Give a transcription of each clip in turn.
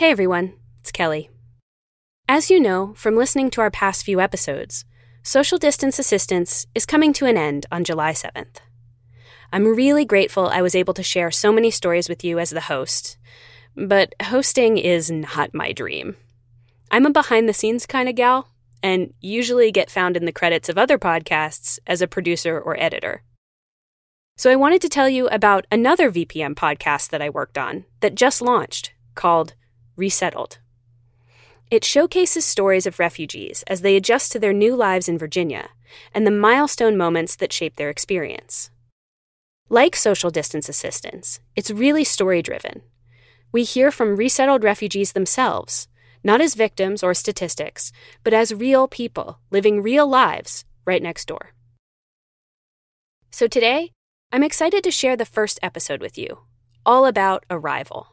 Hey everyone, it's Kelly. As you know from listening to our past few episodes, Social Distance Assistance is coming to an end on July 7th. I'm really grateful I was able to share so many stories with you as the host, but hosting is not my dream. I'm a behind-the-scenes kind of gal, and usually get found in the credits of other podcasts as a producer or editor. So I wanted to tell you about another VPM podcast that I worked on that just launched called Resettled. It showcases stories of refugees as they adjust to their new lives in Virginia and the milestone moments that shape their experience. Like Social Distance Assistance, it's really story-driven. We hear from resettled refugees themselves, not as victims or statistics, but as real people living real lives right next door. So today, I'm excited to share the first episode with you, all about arrival.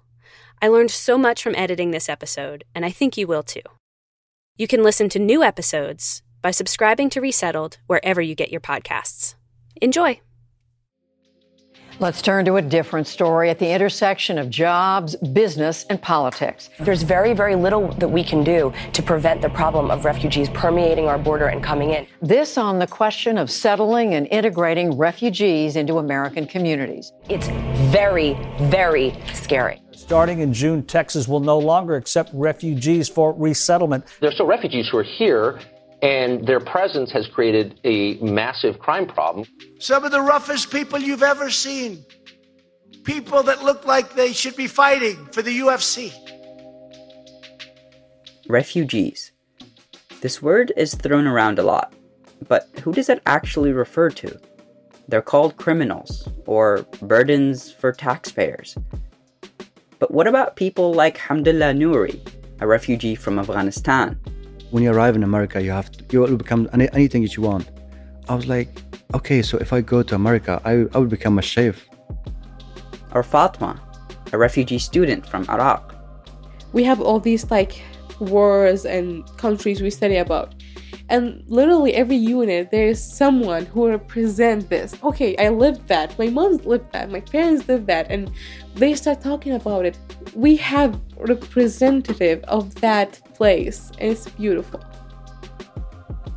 I learned so much from editing this episode, and I think you will too. You can listen to new episodes by subscribing to Resettled wherever you get your podcasts. Enjoy. Let's turn to a different story at the intersection of jobs, business, and politics. There's very, very little that we can do to prevent the problem of refugees permeating our border and coming in. This on the question of settling and integrating refugees into American communities. It's very, very scary. Starting in June, Texas will no longer accept refugees for resettlement. There's still refugees who are here, and their presence has created a massive crime problem. Some of the roughest people you've ever seen. People that look like they should be fighting for the UFC. Refugees. This word is thrown around a lot, but who does it actually refer to? They're called criminals or burdens for taxpayers. But what about people like Hamdullah Nouri, a refugee from Afghanistan? When you arrive in America, you will become anything that you want. I was like, okay, so if I go to America, I will become a chef. Or Fatma, a refugee student from Iraq. We have all these wars and countries we study about. And literally every unit, there is someone who represents this. Okay, I lived that. My mom lived that. My parents did that. And they start talking about it. We have representative of that place. It's beautiful.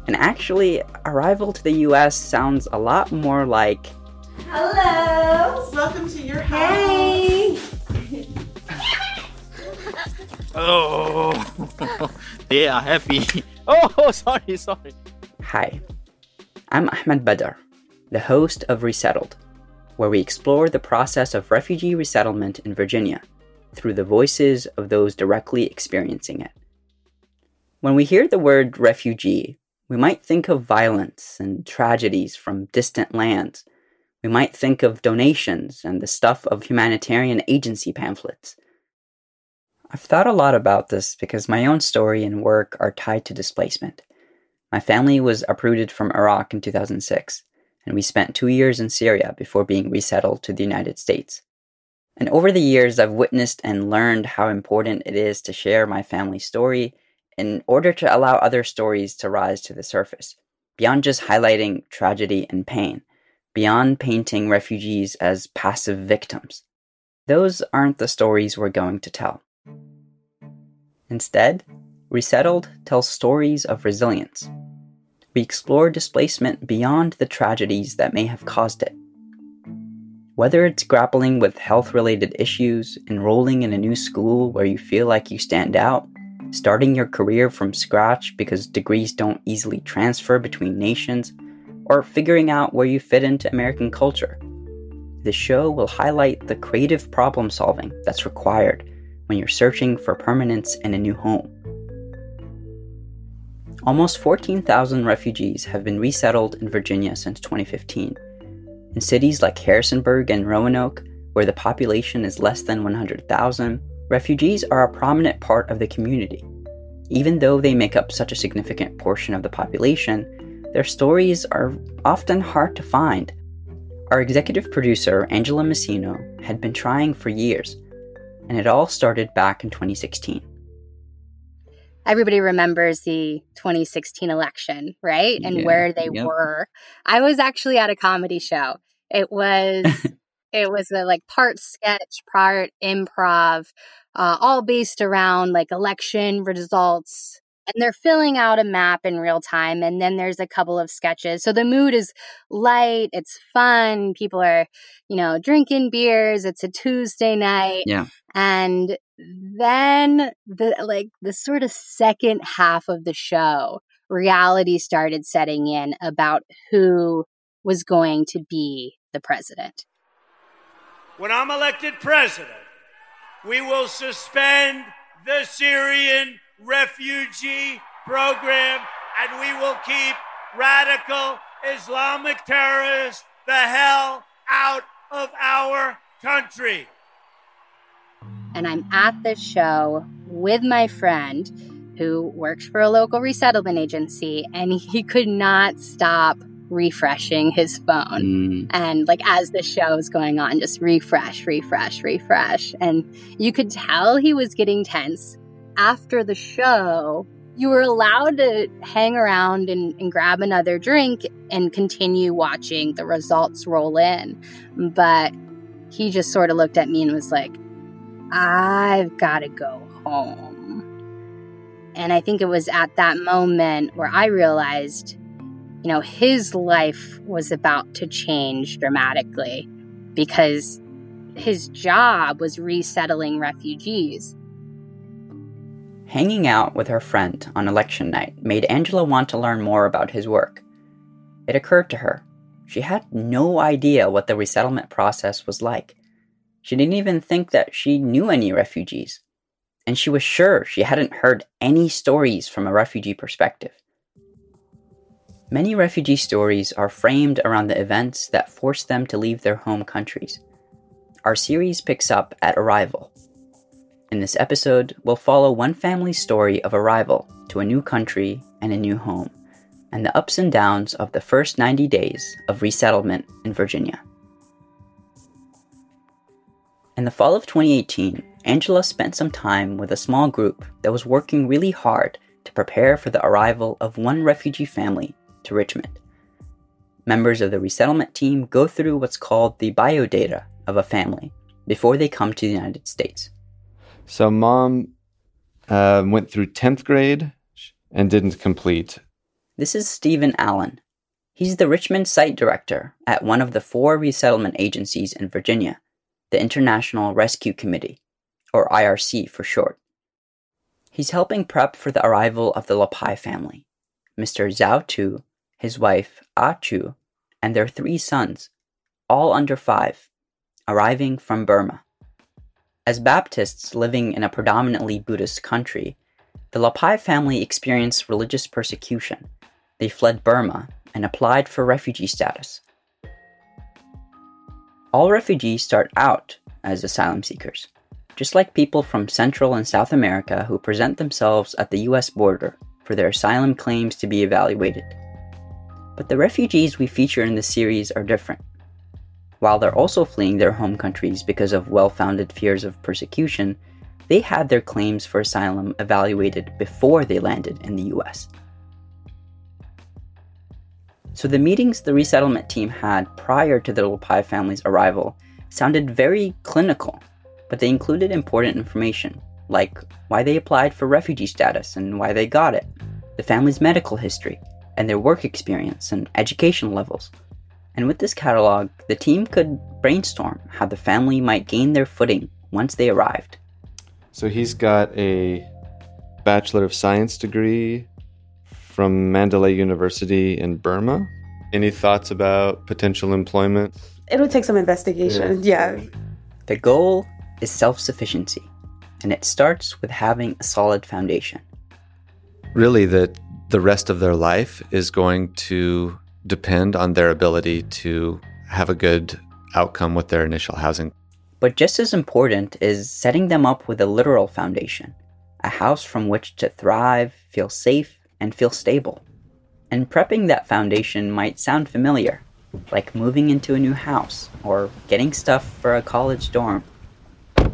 And actually, arrival to the U.S. sounds a lot more like... Hello! Welcome to your house. Hey! Oh! Yeah, happy. Oh, sorry. Hi, I'm Ahmed Badr, the host of Resettled, where we explore the process of refugee resettlement in Virginia through the voices of those directly experiencing it. When we hear the word refugee, we might think of violence and tragedies from distant lands. We might think of donations and the stuff of humanitarian agency pamphlets. I've thought a lot about this because my own story and work are tied to displacement. My family was uprooted from Iraq in 2006, and we spent 2 years in Syria before being resettled to the United States. And over the years, I've witnessed and learned how important it is to share my family's story in order to allow other stories to rise to the surface, beyond just highlighting tragedy and pain, beyond painting refugees as passive victims. Those aren't the stories we're going to tell. Instead, Resettled tells stories of resilience. We explore displacement beyond the tragedies that may have caused it. Whether it's grappling with health-related issues, enrolling in a new school where you feel like you stand out, starting your career from scratch because degrees don't easily transfer between nations, or figuring out where you fit into American culture, the show will highlight the creative problem-solving that's required when you're searching for permanence in a new home. Almost 14,000 refugees have been resettled in Virginia since 2015, in cities like Harrisonburg and Roanoke, where the population is less than 100,000. Refugees are a prominent part of the community. Even though they make up such a significant portion of the population, their stories are often hard to find. Our executive producer, Angela Messino, had been trying for years, and it all started back in 2016. Everybody remembers the 2016 election, right? And where they were. I was actually at a comedy show. It was It was a, like, part sketch, part improv, all based around like election results. And they're filling out a map in real time. And then there's a couple of sketches. So the mood is light. It's fun. People are, you know, drinking beers. It's a Tuesday night. Yeah. And then the sort of second half of the show, reality started setting in about who was going to be the president. When I'm elected president, we will suspend the Syrian refugee program, and we will keep radical Islamic terrorists the hell out of our country. And I'm at this show with my friend who works for a local resettlement agency, and he could not stop refreshing his phone. And as the show is going on, just refresh. And you could tell he was getting tense. After the show, you were allowed to hang around and grab another drink and continue watching the results roll in. But he just sort of looked at me and was like, I've got to go home. And I think it was at that moment where I realized, you know, his life was about to change dramatically because his job was resettling refugees. Hanging out with her friend on election night made Angela want to learn more about his work. It occurred to her, she had no idea what the resettlement process was like. She didn't even think that she knew any refugees. And she was sure she hadn't heard any stories from a refugee perspective. Many refugee stories are framed around the events that forced them to leave their home countries. Our series picks up at arrival. In this episode, we'll follow one family's story of arrival to a new country and a new home, and the ups and downs of the first 90 days of resettlement in Virginia. In the fall of 2018, Angela spent some time with a small group that was working really hard to prepare for the arrival of one refugee family to Richmond. Members of the resettlement team go through what's called the biodata of a family before they come to the United States. So mom went through 10th grade and didn't complete. This is Stephen Allen. He's the Richmond site director at one of the four resettlement agencies in Virginia, the International Rescue Committee, or IRC for short. He's helping prep for the arrival of the Lapai family, Mr. Zhao Tu, his wife Ah Chu, and their three sons, all under 5, arriving from Burma. As Baptists living in a predominantly Buddhist country, the Lapai family experienced religious persecution. They fled Burma and applied for refugee status. All refugees start out as asylum seekers, just like people from Central and South America who present themselves at the US border for their asylum claims to be evaluated. But the refugees we feature in this series are different. While they're also fleeing their home countries because of well-founded fears of persecution, they had their claims for asylum evaluated before they landed in the US. So the meetings the resettlement team had prior to the Lapai family's arrival sounded very clinical, but they included important information, like why they applied for refugee status and why they got it, the family's medical history, and their work experience and education levels. And with this catalog, the team could brainstorm how the family might gain their footing once they arrived. So he's got a Bachelor of Science degree from Mandalay University in Burma. Any thoughts about potential employment? It would take some investigation, yeah. The goal is self-sufficiency, and it starts with having a solid foundation. Really, the rest of their life is going to depend on their ability to have a good outcome with their initial housing. But just as important is setting them up with a literal foundation, a house from which to thrive, feel safe, and feel stable. And prepping that foundation might sound familiar, like moving into a new house or getting stuff for a college dorm. All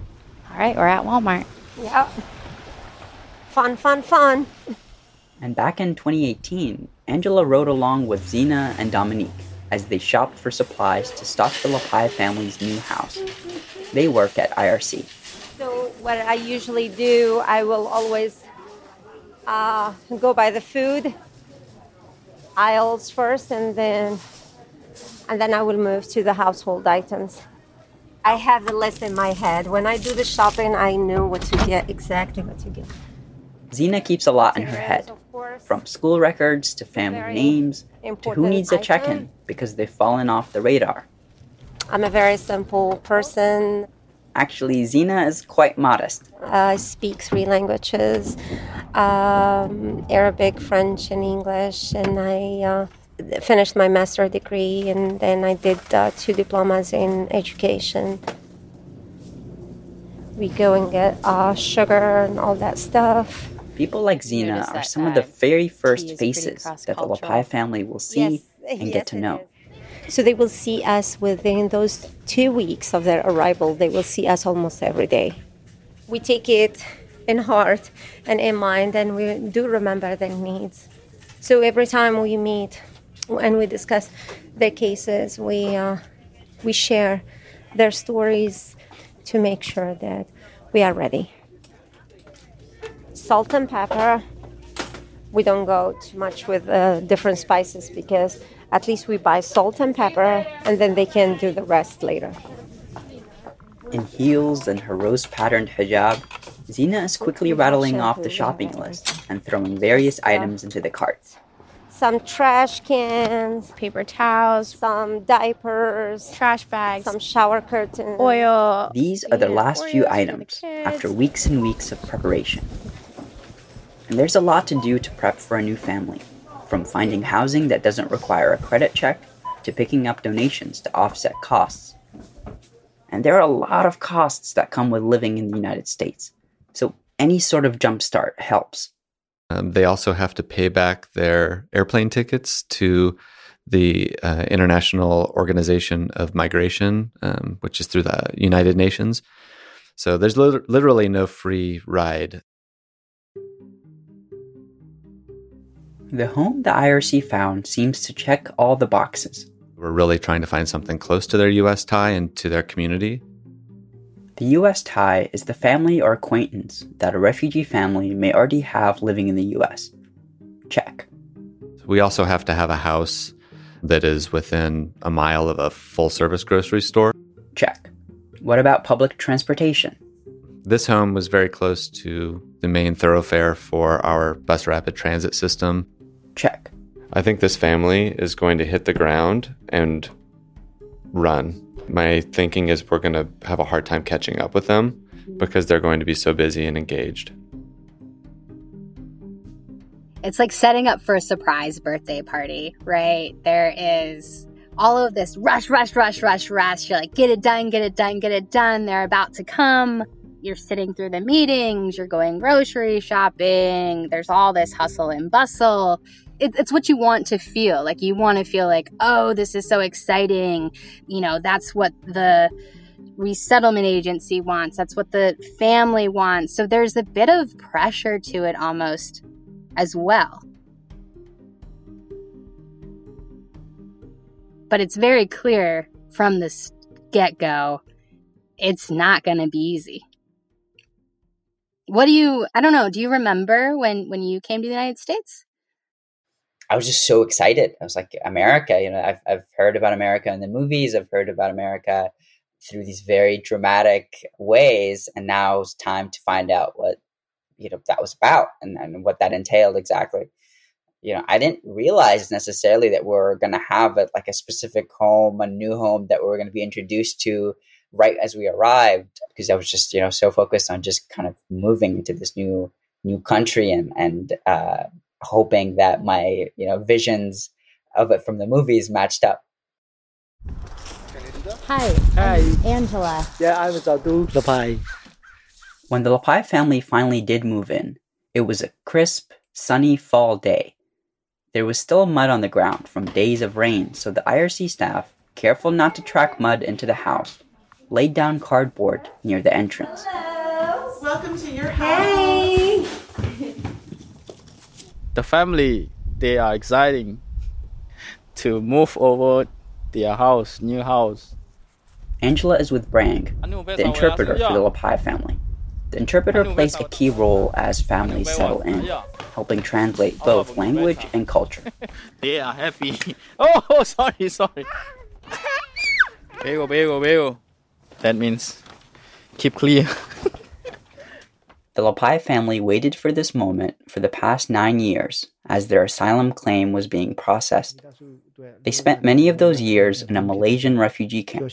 right, we're at Walmart. Yep. Fun. And back in 2018, Angela rode along with Zina and Dominique, as they shopped for supplies to stock the Lapai family's new house. They work at IRC. So what I usually do, I will always go by the food aisles first, and then I will move to the household items. I have the list in my head. When I do the shopping, I know what to get, exactly what to get. Zina keeps a lot in her head, from school records to family names to who needs a check-in because they've fallen off the radar. I'm a very simple person. Actually, Zina is quite modest. I speak 3 languages, Arabic, French, and English, and I finished my master's degree, and then I did 2 diplomas in education. We go and get sugar and all that stuff. People like Zina are some of the very first faces that the Lapai family will see and get to know. So they will see us within those 2 weeks of their arrival. They will see us almost every day. We take it in heart and in mind, and we do remember their needs. So every time we meet and we discuss their cases, we share their stories to make sure that we are ready. Salt and pepper, we don't go too much with different spices because at least we buy salt and pepper, and then they can do the rest later. In heels and her rose-patterned hijab, Zina is quickly rattling off the shopping list and throwing various items into the cart. Some trash cans, paper towels, some diapers, trash bags, some shower curtains, oil. These are the last few items after weeks and weeks of preparation. And there's a lot to do to prep for a new family, from finding housing that doesn't require a credit check to picking up donations to offset costs. And there are a lot of costs that come with living in the United States, so any sort of jumpstart helps. They also have to pay back their airplane tickets to the International Organization of Migration, which is through the United Nations. So there's literally no free ride. The home the IRC found seems to check all the boxes. We're really trying to find something close to their U.S. tie and to their community. The U.S. tie is the family or acquaintance that a refugee family may already have living in the U.S. Check. We also have to have a house that is within a mile of a full-service grocery store. Check. What about public transportation? This home was very close to the main thoroughfare for our bus rapid transit system. Check. I think this family is going to hit the ground and run. My thinking is we're going to have a hard time catching up with them because they're going to be so busy and engaged. It's like setting up for a surprise birthday party, right? There is all of this rush. You're like, get it done. They're about to come. You're sitting through the meetings. You're going grocery shopping. There's all this hustle and bustle. It's what you want to feel. Like, you want to feel like, oh, this is so exciting. You know, that's what the resettlement agency wants. That's what the family wants. So there's a bit of pressure to it almost as well. But it's very clear from the get-go, it's not going to be easy. Do you remember when you came to the United States? I was just so excited. I was like, America, you know, I've heard about America in the movies. I've heard about America through these very dramatic ways. And now it's time to find out what, you know, that was about and what that entailed exactly. You know, I didn't realize necessarily that we're going to have a specific home, a new home that we're going to be introduced to right as we arrived, because I was just, you know, so focused on just kind of moving into this new country and hoping that my, you know, visions of it from the movies matched up. Hi. Angela. Yeah, I'm Zhao Tu, Lapai. When the Lapai family finally did move in, it was a crisp, sunny fall day. There was still mud on the ground from days of rain, so the IRC staff, careful not to track mud into the house, laid down cardboard near the entrance. Hello. Welcome to your house. Hey. The family, they are exciting to move over their house, new house. Angela is with Brang, the interpreter for the Lapai family. The interpreter plays a key role as families settle in, helping translate both language and culture. They are happy. Oh, sorry. Bego. That means keep clear. The Lapai family waited for this moment for the past 9 years as their asylum claim was being processed. They spent many of those years in a Malaysian refugee camp.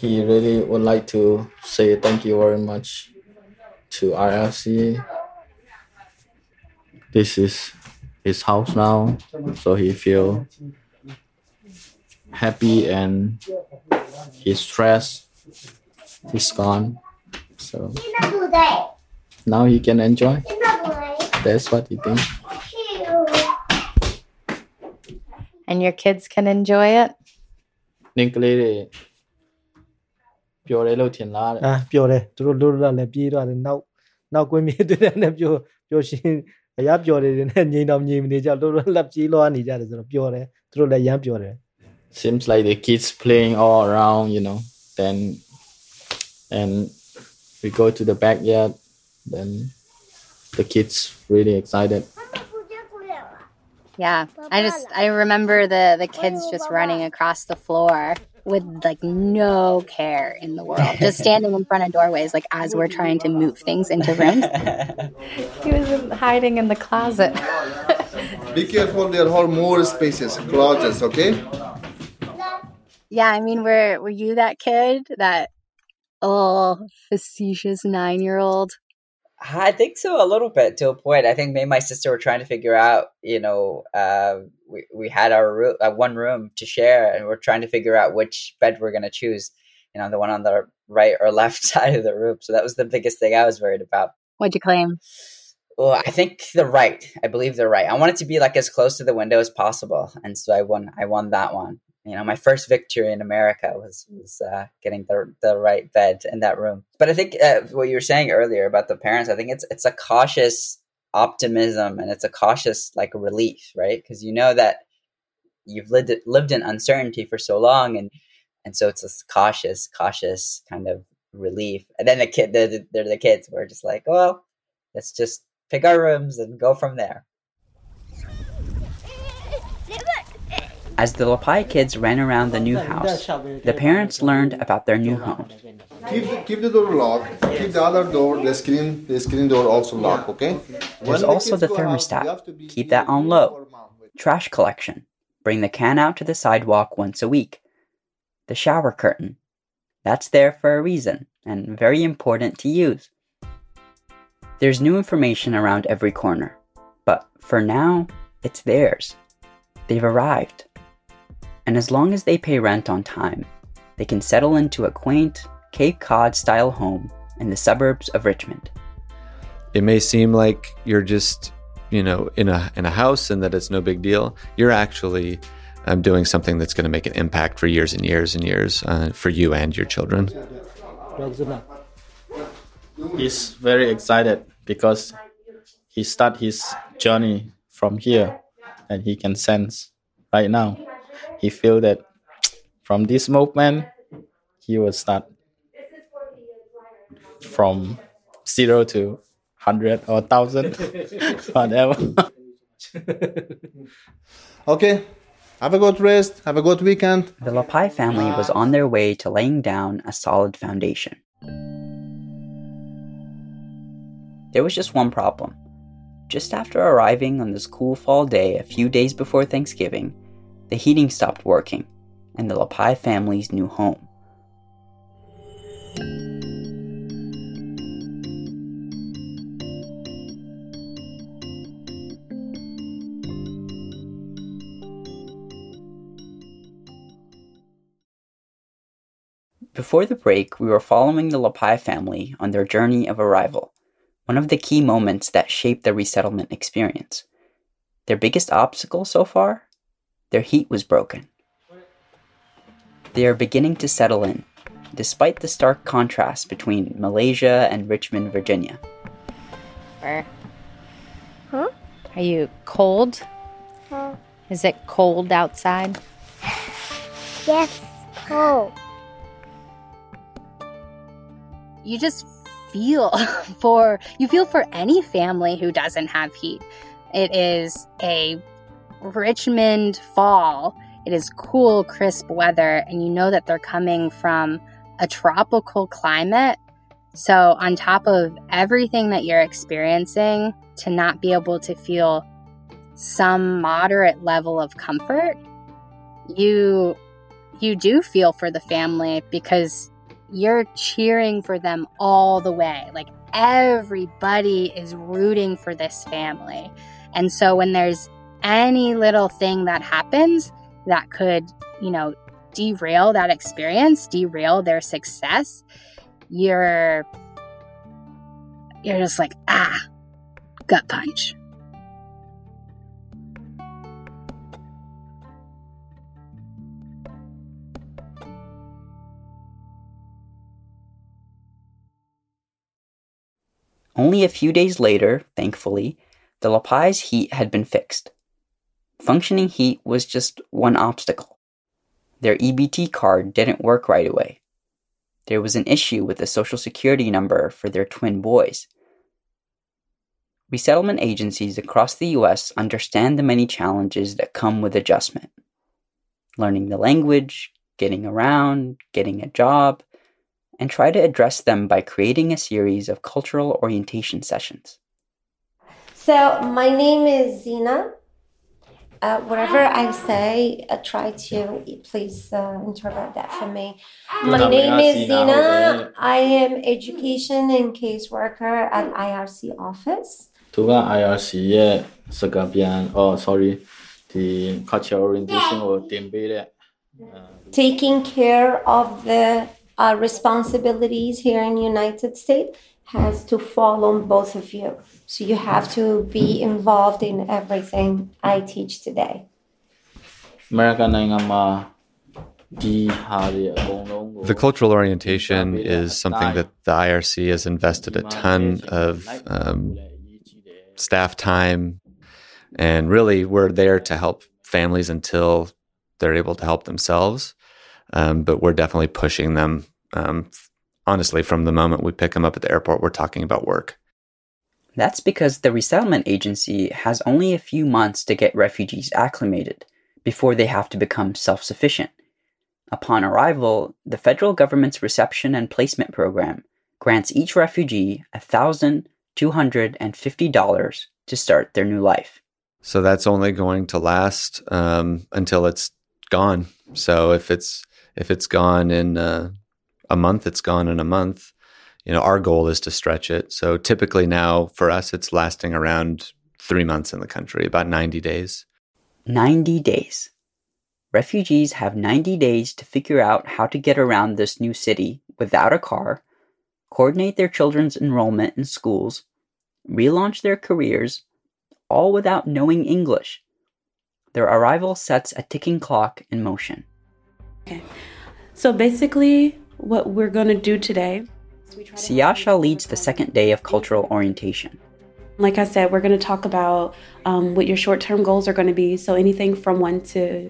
He really would like to say thank you very much to IRC. This is his house now, so he feels happy and his stress is gone. So now he can enjoy. That's what he thinks. And your kids can enjoy it? Seems like the kids playing all around, you know. Then, and we go to the backyard. Then the kids really excited. Yeah, I remember the kids just running across the floor with like no care in the world, just standing in front of doorways like as we're trying to move things into rooms. He was hiding in the closet. Be careful, there are more spaces, closets, okay? Yeah, I mean, were you that kid, that facetious 9-year-old? I think so, a little bit, to a point. I think me and my sister were trying to figure out, you know, we had our room, one room to share, and we're trying to figure out which bed we're going to choose, you know, the one on the right or left side of the room. So that was the biggest thing I was worried about. What'd you claim? Well, I think the right. I believe the right. I wanted to be like as close to the window as possible, and so I won that one. You know, my first victory in America was getting the right bed in that room. But I think what you were saying earlier about the parents, I think it's a cautious optimism and it's a cautious like relief, right? Because you know that you've lived in uncertainty for so long, and so it's this cautious kind of relief. And then they're the kids. We're just like, well, let's just pick our rooms and go from there. As the Lapai kids ran around the new house, the parents learned about their new home. Keep the door locked. Keep the other door, the screen door also locked, okay? There's also the thermostat. Keep that on low. Trash collection. Bring the can out to the sidewalk once a week. The shower curtain. That's there for a reason and very important to use. There's new information around every corner, but for now, it's theirs. They've arrived. And as long as they pay rent on time, they can settle into a quaint, Cape Cod-style home in the suburbs of Richmond. It may seem like you're just, you know, in a house and that it's no big deal. You're actually doing something that's going to make an impact for years and years and years for you and your children. He's very excited because he started his journey from here and he can sense right now. He feel that from this movement, he will start from 0 to 100 or 1,000, whatever. Okay, have a good rest, have a good weekend. The Lapai family was on their way to laying down a solid foundation. There was just one problem. Just after arriving on this cool fall day a few days before Thanksgiving, the heating stopped working in the Lapai family's new home. Before the break, we were following the Lapai family on their journey of arrival, one of the key moments that shaped the resettlement experience. Their biggest obstacle so far? Their heat was broken. They are beginning to settle in, despite the stark contrast between Malaysia and Richmond, Virginia. Huh? Are you cold? Huh? Is it cold outside? Yes, cold. You just feel for any family who doesn't have heat. It is a Richmond fall. It is cool, crisp weather, and you know that they're coming from a tropical climate. So on top of everything that you're experiencing, to not be able to feel some moderate level of comfort, you do feel for the family because you're cheering for them all the way. Like, everybody is rooting for this family. And so when there's any little thing that happens that could, derail that experience, derail their success, you're just like, gut punch. Only a few days later, thankfully, the Lapai's heat had been fixed. Functioning heat was just one obstacle. Their EBT card didn't work right away. There was an issue with the Social Security number for their twin boys. Resettlement agencies across the U.S. understand the many challenges that come with adjustment. Learning the language, getting around, getting a job, and try to address them by creating a series of cultural orientation sessions. So my name is Zina. Whatever I say, try to please interpret that for me. My name is Zina. I am education and caseworker at IRC office. Tuga IRC ye segabian. Oh, sorry. The cultural orientation or tembele. Taking care of the responsibilities here in the United States has to fall on both of you. So you have to be involved in everything I teach today. The cultural orientation is something that the IRC has invested a ton of staff time. And really, we're there to help families until they're able to help themselves. But we're definitely pushing them. Honestly, from the moment we pick them up at the airport, we're talking about work. That's because the resettlement agency has only a few months to get refugees acclimated before they have to become self-sufficient. Upon arrival, the federal government's reception and placement program grants each refugee $1,250 to start their new life. So that's only going to last until it's gone. So if it's gone in a month, it's gone in a month. Our goal is to stretch it. So typically now for us, it's lasting around 3 months in the country, about 90 days. 90 days. Refugees have 90 days to figure out how to get around this new city without a car, coordinate their children's enrollment in schools, relaunch their careers, all without knowing English. Their arrival sets a ticking clock in motion. Okay. So basically, what we're going to do today... Siyasha leads the second day of cultural orientation. Like I said, we're going to talk about what your short-term goals are going to be. So anything from 1 to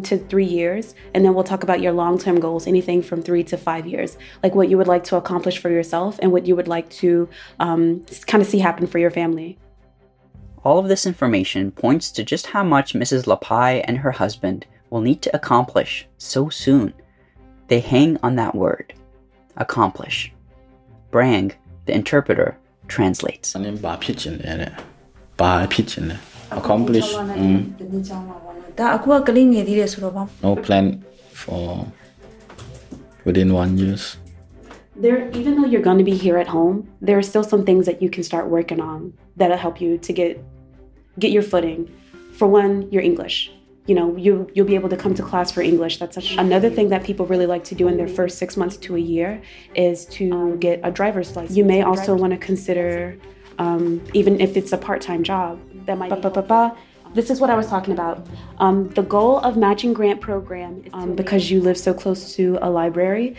3 years. And then we'll talk about your long-term goals, anything from 3 to 5 years. Like what you would like to accomplish for yourself and what you would like to kind of see happen for your family. All of this information points to just how much Mrs. Lapai and her husband will need to accomplish so soon. They hang on that word, accomplish. Brang, the interpreter, translates. Accomplish. No plan for within 1 year. There, even though you're going to be here at home, there are still some things that you can start working on that'll help you to get your footing. For one, your English. You'll be able to come to class for English. That's another thing that people really like to do in their first 6 months to a year is to get a driver's license. You may also want to consider, even if it's a part-time job, that might be This is what I was talking about. The goal of matching grant program, because you live so close to a library,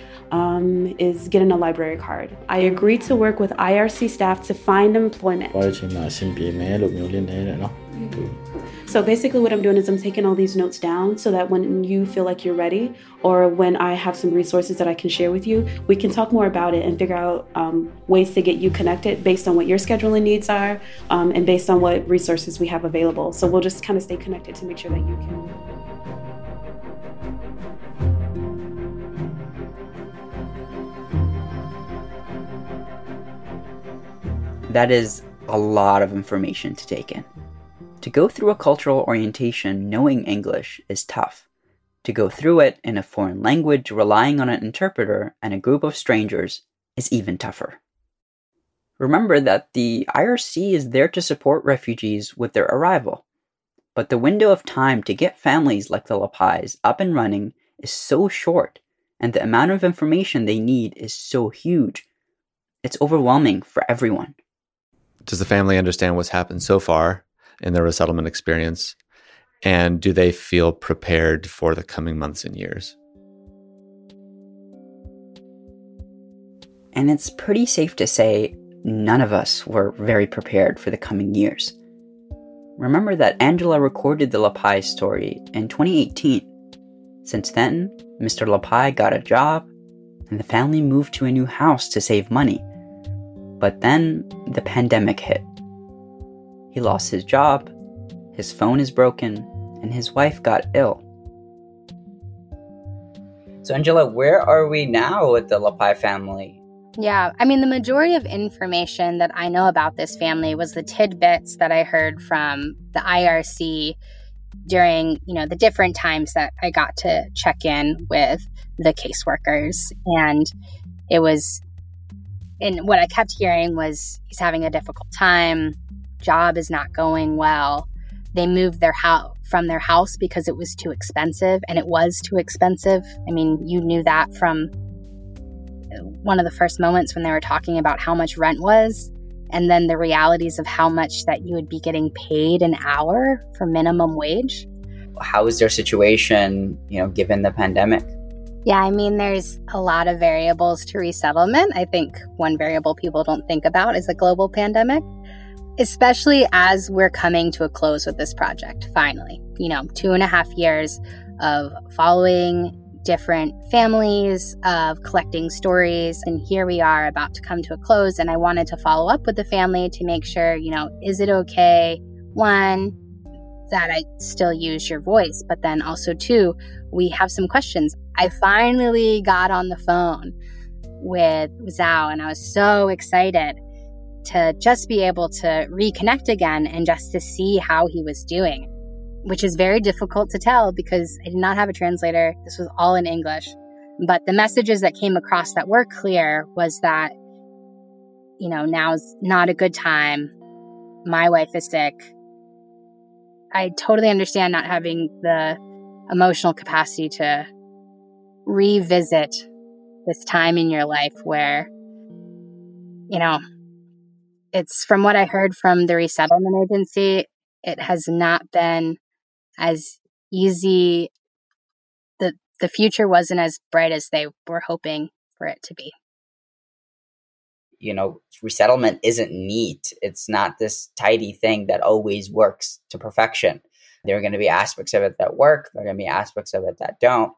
is getting a library card. I agreed to work with IRC staff to find employment. So basically what I'm doing is I'm taking all these notes down so that when you feel like you're ready, or when I have some resources that I can share with you, we can talk more about it and figure out ways to get you connected based on what your scheduling needs are, and based on what resources we have available. So we'll just kind of stay connected to make sure that you can. That is a lot of information to take in. To go through a cultural orientation knowing English is tough. To go through it in a foreign language relying on an interpreter and a group of strangers is even tougher. Remember that the IRC is there to support refugees with their arrival, but the window of time to get families like the Lapais up and running is so short, and the amount of information they need is so huge. It's overwhelming for everyone. Does the family understand what's happened so far in their resettlement experience? And do they feel prepared for the coming months and years? And it's pretty safe to say none of us were very prepared for the coming years. Remember that Angela recorded the Lapai story in 2018. Since then, Mr. Lapai got a job and the family moved to a new house to save money. But then the pandemic hit. He lost his job, his phone is broken, and his wife got ill. So Angela, where are we now with the Lapai family? Yeah, I mean, the majority of information that I know about this family was the tidbits that I heard from the IRC during, the different times that I got to check in with the caseworkers. And what I kept hearing was he's having a difficult time. Job is not going well. They moved from their house because it was too expensive, and it was too expensive. I mean, you knew that from one of the first moments when they were talking about how much rent was, and then the realities of how much that you would be getting paid an hour for minimum wage. How is their situation, given the pandemic? Yeah, I mean, there's a lot of variables to resettlement. I think one variable people don't think about is a global pandemic, especially as we're coming to a close with this project, finally. 2.5 years of following different families, of collecting stories, and here we are about to come to a close, and I wanted to follow up with the family to make sure, is it okay, one, that I still use your voice, but then also two, we have some questions. I finally got on the phone with Zhao, and I was so excited to just be able to reconnect again and just to see how he was doing, which is very difficult to tell because I did not have a translator. This was all in English. But the messages that came across that were clear was that, now's not a good time. My wife is sick. I totally understand not having the emotional capacity to revisit this time in your life where, it's from what I heard from the resettlement agency, it has not been as easy. The future wasn't as bright as they were hoping for it to be. Resettlement isn't neat. It's not this tidy thing that always works to perfection. There are going to be aspects of it that work. There are going to be aspects of it that don't.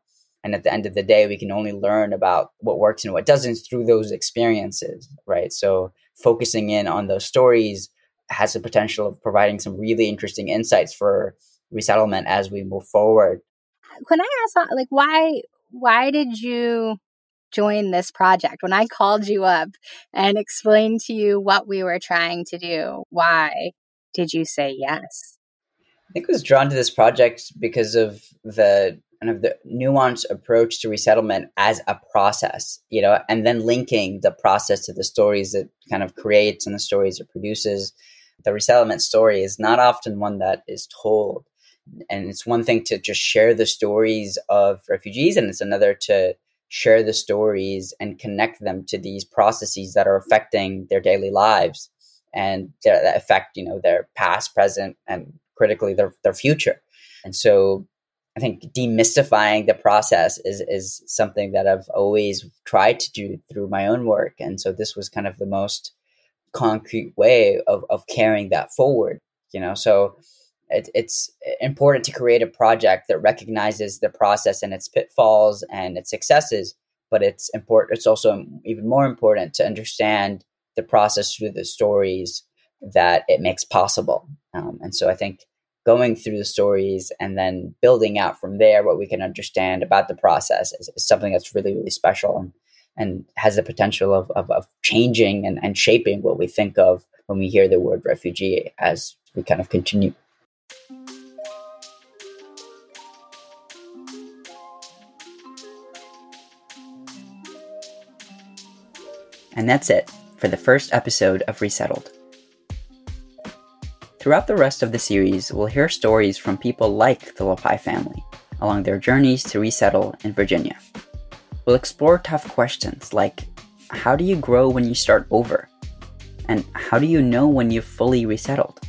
And at the end of the day, we can only learn about what works and what doesn't through those experiences, right? So focusing in on those stories has the potential of providing some really interesting insights for resettlement as we move forward. Can I ask, why did you join this project? When I called you up and explained to you what we were trying to do, why did you say yes? I think I was drawn to this project because of the nuanced approach to resettlement as a process, and then linking the process to the stories that kind of creates and the stories it produces. The resettlement story is not often one that is told. And it's one thing to just share the stories of refugees, and it's another to share the stories and connect them to these processes that are affecting their daily lives and that affect, their past, present, and critically their future. And so I think demystifying the process is something that I've always tried to do through my own work. And so this was kind of the most concrete way of carrying that forward, you know? So it's important to create a project that recognizes the process and its pitfalls and its successes, but it's important. It's also even more important to understand the process through the stories that it makes possible. And so I think going through the stories and then building out from there what we can understand about the process is something that's really, really special and has the potential of changing and shaping what we think of when we hear the word refugee as we kind of continue. And that's it for the first episode of Resettled. Throughout the rest of the series, we'll hear stories from people like the Lapai family along their journeys to resettle in Virginia. We'll explore tough questions like, how do you grow when you start over? And how do you know when you've fully resettled?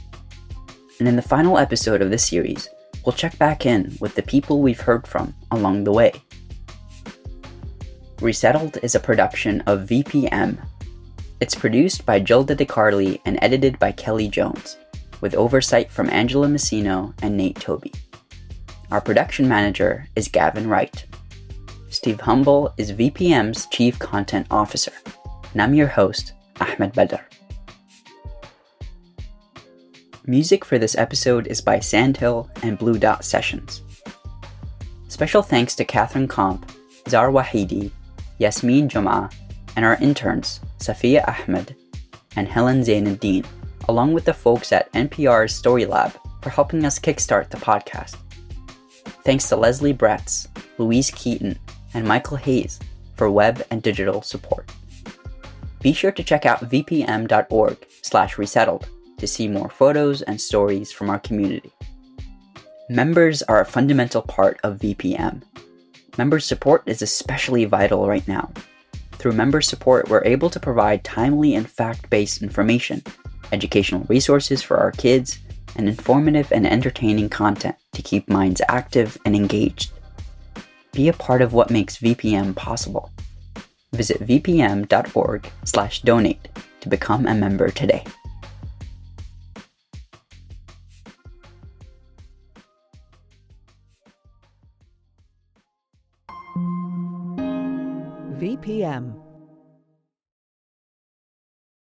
And in the final episode of this series, we'll check back in with the people we've heard from along the way. Resettled is a production of VPM. It's produced by Jilda DeCarly and edited by Kelly Jones, with oversight from Angela Messino and Nate Toby. Our production manager is Gavin Wright. Steve Humble is VPM's Chief Content Officer. And I'm your host, Ahmed Badr. Music for this episode is by Sandhill and Blue Dot Sessions. Special thanks to Catherine Comp, Zar Wahidi, Yasmin Jum'ah, and our interns, Safia Ahmed and Helen Zainadine, along with the folks at NPR's Story Lab for helping us kickstart the podcast. Thanks to Leslie Bretz, Louise Keaton, and Michael Hayes for web and digital support. Be sure to check out vpm.org/resettled to see more photos and stories from our community. Members are a fundamental part of VPM. Member support is especially vital right now. Through member support, we're able to provide timely and fact-based information, educational resources for our kids, and informative and entertaining content to keep minds active and engaged. Be a part of what makes VPM possible. Visit vpm.org/donate to become a member today. VPM.